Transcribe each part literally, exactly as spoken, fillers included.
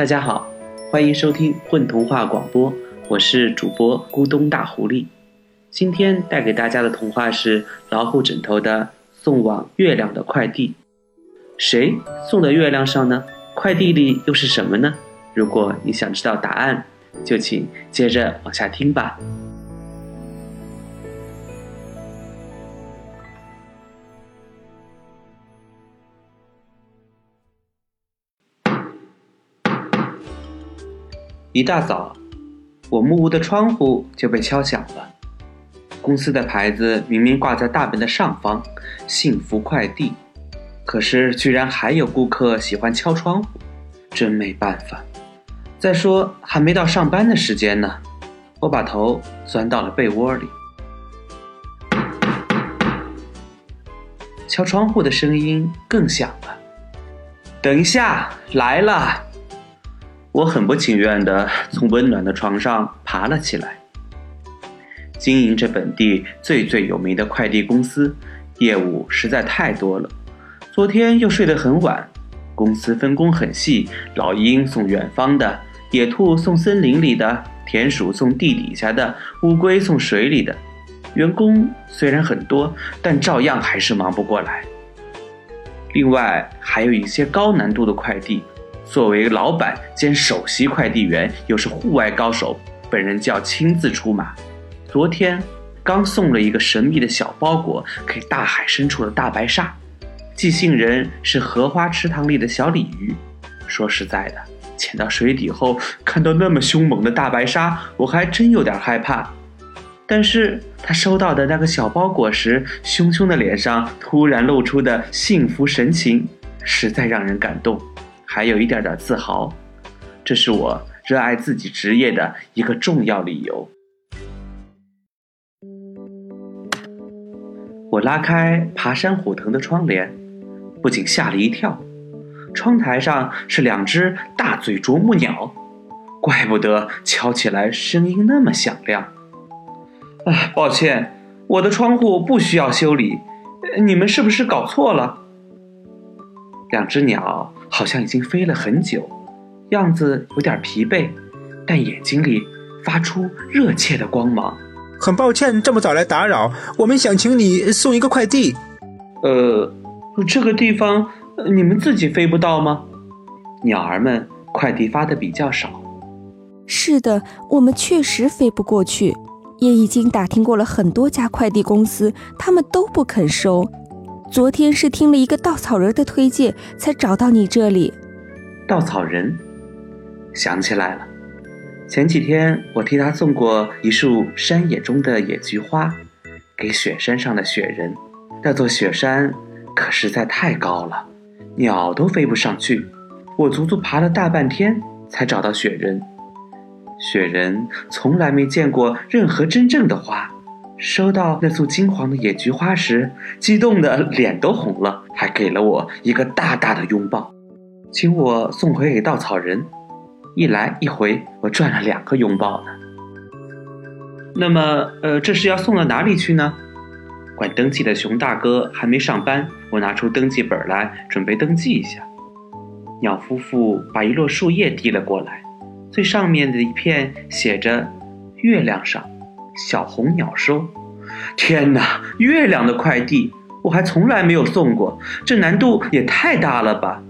大家好，欢迎收听混童话广播，我是主播咕咚大狐狸。今天带给大家的童话是老虎枕头的《送往月亮的快递》。谁送到月亮上呢？快递里又是什么呢？如果你想知道答案，就请接着往下听吧。一大早，我木屋的窗户就被敲响了。公司的牌子明明挂在大门的上方，幸福快递，可是居然还有顾客喜欢敲窗户，真没办法。再说还没到上班的时间呢，我把头钻到了被窝里。敲窗户的声音更响了。等一下，来了！我很不情愿地从温暖的床上爬了起来。经营着本地最最有名的快递公司，业务实在太多了。昨天又睡得很晚，公司分工很细，老鹰送远方的，野兔送森林里的，田鼠送地底下的，乌龟送水里的。员工虽然很多，但照样还是忙不过来。另外还有一些高难度的快递，作为老板兼首席快递员，又是户外高手，本人就要亲自出马。昨天刚送了一个神秘的小包裹给大海深处的大白鲨，寄信人是荷花池塘里的小鲤鱼。说实在的，潜到水底后看到那么凶猛的大白鲨，我还真有点害怕。但是他收到的那个小包裹时，凶凶的脸上突然露出的幸福神情，实在让人感动，还有一点点自豪，这是我热爱自己职业的一个重要理由。我拉开爬山虎藤的窗帘，不仅吓了一跳，窗台上是两只大嘴啄木鸟，怪不得敲起来声音那么响亮。啊，抱歉，我的窗户不需要修理，你们是不是搞错了？两只鸟好像已经飞了很久，样子有点疲惫，但眼睛里发出热切的光芒。很抱歉这么早来打扰，我们想请你送一个快递。呃，这个地方你们自己飞不到吗？鸟儿们快递发的比较少。是的，我们确实飞不过去，也已经打听过了很多家快递公司，他们都不肯收。昨天是听了一个稻草人的推荐才找到你这里。稻草人，想起来了，前几天我替他送过一束山野中的野菊花给雪山上的雪人。那座雪山可实在太高了，鸟都飞不上去，我足足爬了大半天才找到雪人。雪人从来没见过任何真正的花，收到那束金黄的野菊花时，激动的脸都红了，还给了我一个大大的拥抱，请我送回给稻草人。一来一回，我赚了两个拥抱呢。那么，呃，这是要送到哪里去呢？管登记的熊大哥还没上班，我拿出登记本来，准备登记一下。鸟夫妇把一摞树叶递了过来，最上面的一片写着“月亮上”。小红鸟收。天哪，月亮的快递我还从来没有送过，这难度也太大了吧。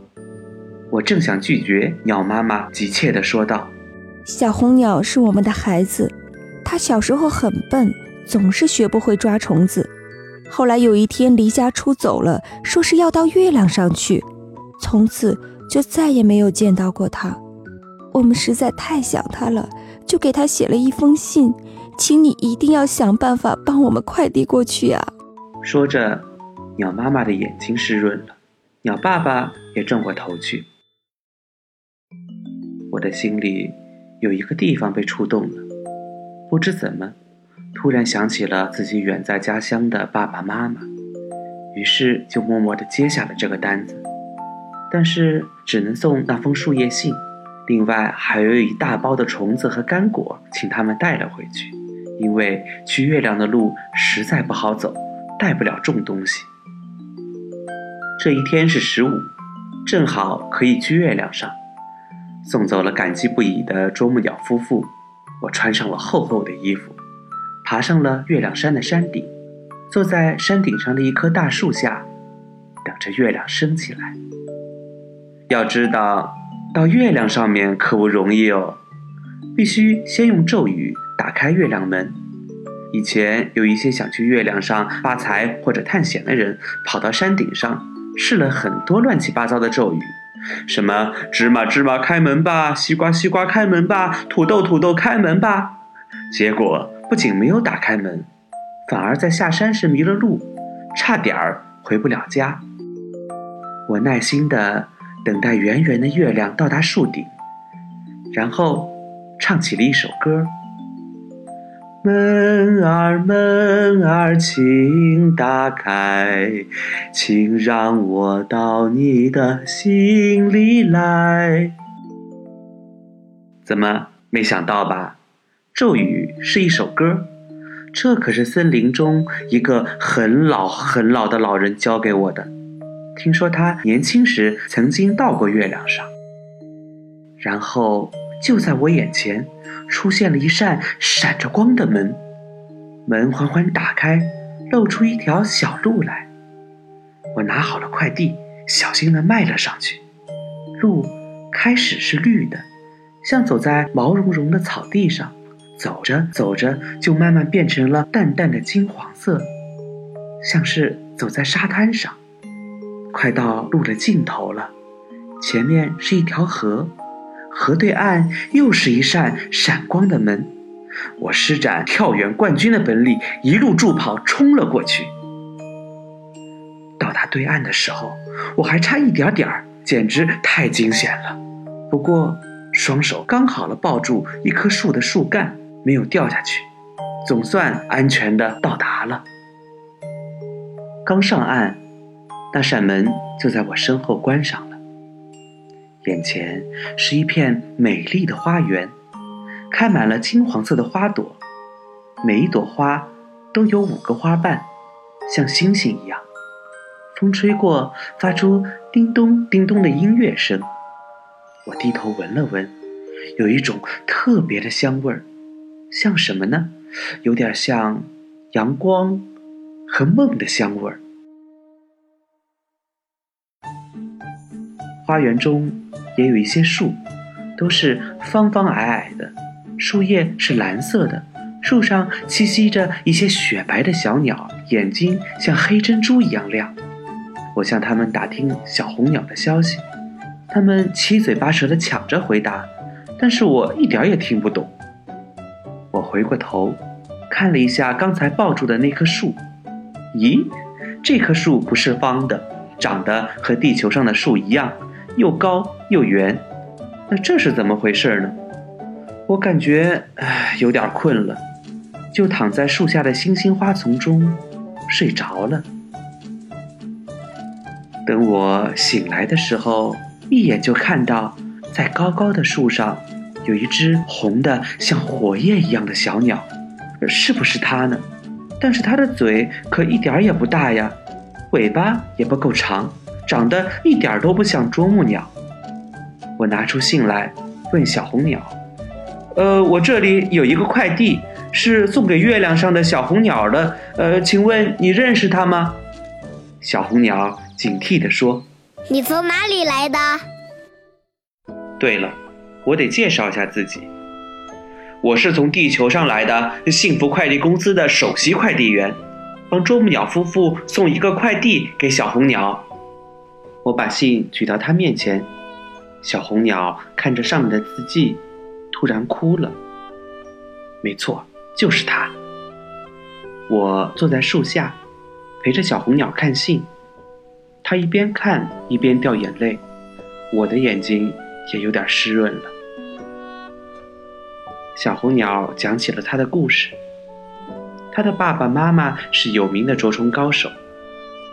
我正想拒绝，鸟妈妈急切地说道，小红鸟是我们的孩子，她小时候很笨，总是学不会抓虫子，后来有一天离家出走了，说是要到月亮上去，从此就再也没有见到过她。我们实在太想她了，就给她写了一封信，请你一定要想办法帮我们快递过去啊。说着，鸟妈妈的眼睛湿润了，鸟爸爸也转过头去。我的心里有一个地方被触动了，不知怎么，突然想起了自己远在家乡的爸爸妈妈，于是就默默地接下了这个单子，但是只能送那封树叶信，另外还有一大包的虫子和干果，请他们带了回去。因为去月亮的路实在不好走，带不了重东西。这一天是十五，正好可以去月亮上。送走了感激不已的啄木鸟夫妇，我穿上了厚厚的衣服，爬上了月亮山的山顶，坐在山顶上的一棵大树下，等着月亮升起来。要知道，到月亮上面可不容易哦，必须先用咒语打开月亮门。以前有一些想去月亮上发财或者探险的人，跑到山顶上试了很多乱七八糟的咒语，什么芝麻芝麻开门吧，西瓜西瓜开门吧，土豆土豆开门吧，结果不仅没有打开门，反而在下山时迷了路，差点回不了家。我耐心地等待圆圆的月亮到达树顶，然后唱起了一首歌。门儿门儿请打开，请让我到你的心里来。怎么没想到吧，咒语是一首歌，这可是森林中一个很老很老的老人教给我的，听说他年轻时曾经到过月亮上。然后就在我眼前出现了一扇闪着光的门，门缓缓打开，露出一条小路来。我拿好了快递，小心地迈了上去。路开始是绿的，像走在毛茸茸的草地上，走着走着就慢慢变成了淡淡的金黄色，像是走在沙滩上。快到路的尽头了，前面是一条河，河对岸又是一扇闪光的门，我施展跳远冠军的本领，一路助跑冲了过去。到达对岸的时候，我还差一点点，简直太惊险了。不过双手刚好了抱住一棵树的树干，没有掉下去，总算安全的到达了。刚上岸，那扇门就在我身后关上了。眼前是一片美丽的花园，开满了金黄色的花朵，每一朵花都有五个花瓣，像星星一样。风吹过，发出叮咚叮咚的音乐声。我低头闻了闻，有一种特别的香味儿，像什么呢？有点像阳光和梦的香味儿。花园中也有一些树，都是方方矮矮的，树叶是蓝色的，树上栖息着一些雪白的小鸟，眼睛像黑珍珠一样亮。我向他们打听小红鸟的消息，他们七嘴八舌地抢着回答，但是我一点也听不懂。我回过头看了一下刚才抱住的那棵树，咦，这棵树不是方的，长得和地球上的树一样，又高又圆，那这是怎么回事呢？我感觉唉有点困了，就躺在树下的星星花丛中睡着了。等我醒来的时候，一眼就看到在高高的树上有一只红的像火焰一样的小鸟，是不是它呢？但是它的嘴可一点也不大呀，尾巴也不够长，长得一点都不像啄木鸟。我拿出信来问小红鸟，呃，我这里有一个快递，是送给月亮上的小红鸟的，呃，请问你认识它吗？小红鸟警惕地说，你从哪里来的？对了，我得介绍一下自己，我是从地球上来的幸福快递公司的首席快递员，帮啄木鸟夫妇送一个快递给小红鸟。我把信举到他面前，小红鸟看着上面的字迹，突然哭了。没错，就是他。我坐在树下，陪着小红鸟看信，他一边看一边掉眼泪，我的眼睛也有点湿润了。小红鸟讲起了他的故事，他的爸爸妈妈是有名的捉虫高手，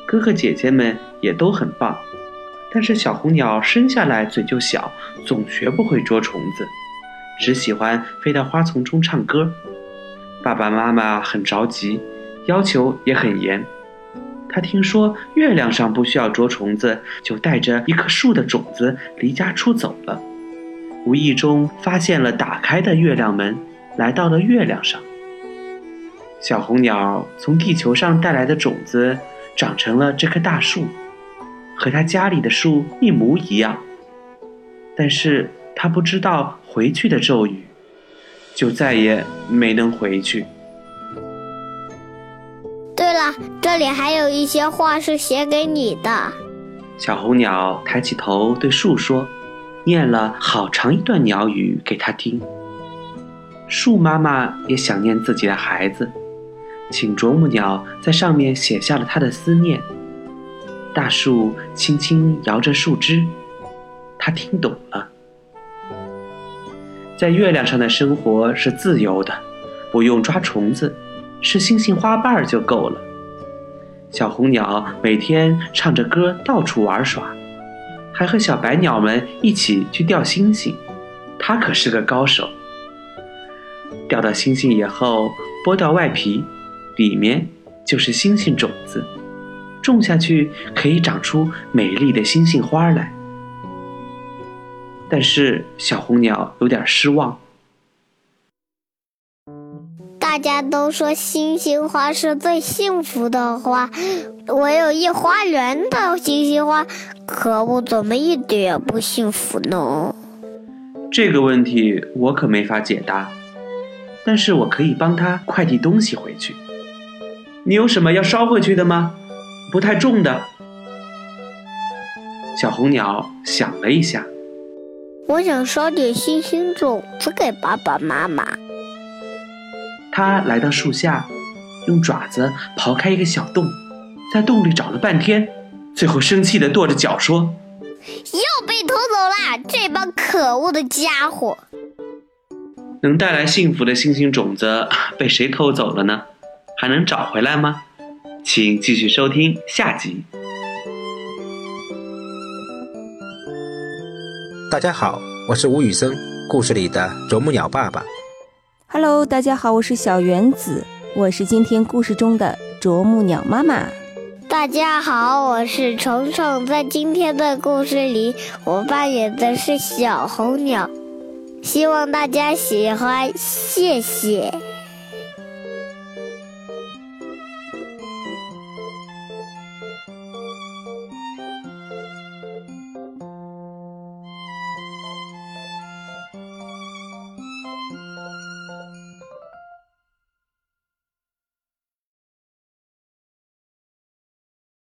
哥哥姐姐们也都很棒，但是小红鸟生下来嘴就小，总学不会捉虫子，只喜欢飞到花丛中唱歌。爸爸妈妈很着急，要求也很严。他听说月亮上不需要捉虫子，就带着一棵树的种子离家出走了。无意中发现了打开的月亮门，来到了月亮上。小红鸟从地球上带来的种子长成了这棵大树，和它家里的树一模一样，但是它不知道回去的咒语，就再也没能回去。对了，这里还有一些话是写给你的。小红鸟抬起头对树说，念了好长一段鸟语给它听。树妈妈也想念自己的孩子，请啄木鸟在上面写下了它的思念。大树轻轻摇着树枝，它听懂了。在月亮上的生活是自由的，不用抓虫子，吃星星花瓣就够了。小红鸟每天唱着歌到处玩耍，还和小白鸟们一起去钓星星，它可是个高手。钓到星星以后，剥掉外皮，里面就是星星种子，种下去可以长出美丽的星星花来。但是小红鸟有点失望，大家都说星星花是最幸福的花，我有一花园的星星花，可我怎么一点也不幸福呢？这个问题我可没法解答，但是我可以帮他快递东西回去。你有什么要捎回去的吗？不太重的。小红鸟想了一下，我想捎点星星种子给爸爸妈妈。他来到树下，用爪子刨开一个小洞，在洞里找了半天，最后生气地跺着脚说，又被偷走了，这帮可恶的家伙！能带来幸福的星星种子被谁偷走了呢？还能找回来吗？请继续收听下集。大家好，我是吴宇森，故事里的啄木鸟爸爸。Hello， 大家好，我是小原子，我是今天故事中的啄木鸟妈妈。大家好，我是程程，在今天的故事里，我扮演的是小红鸟。希望大家喜欢，谢谢。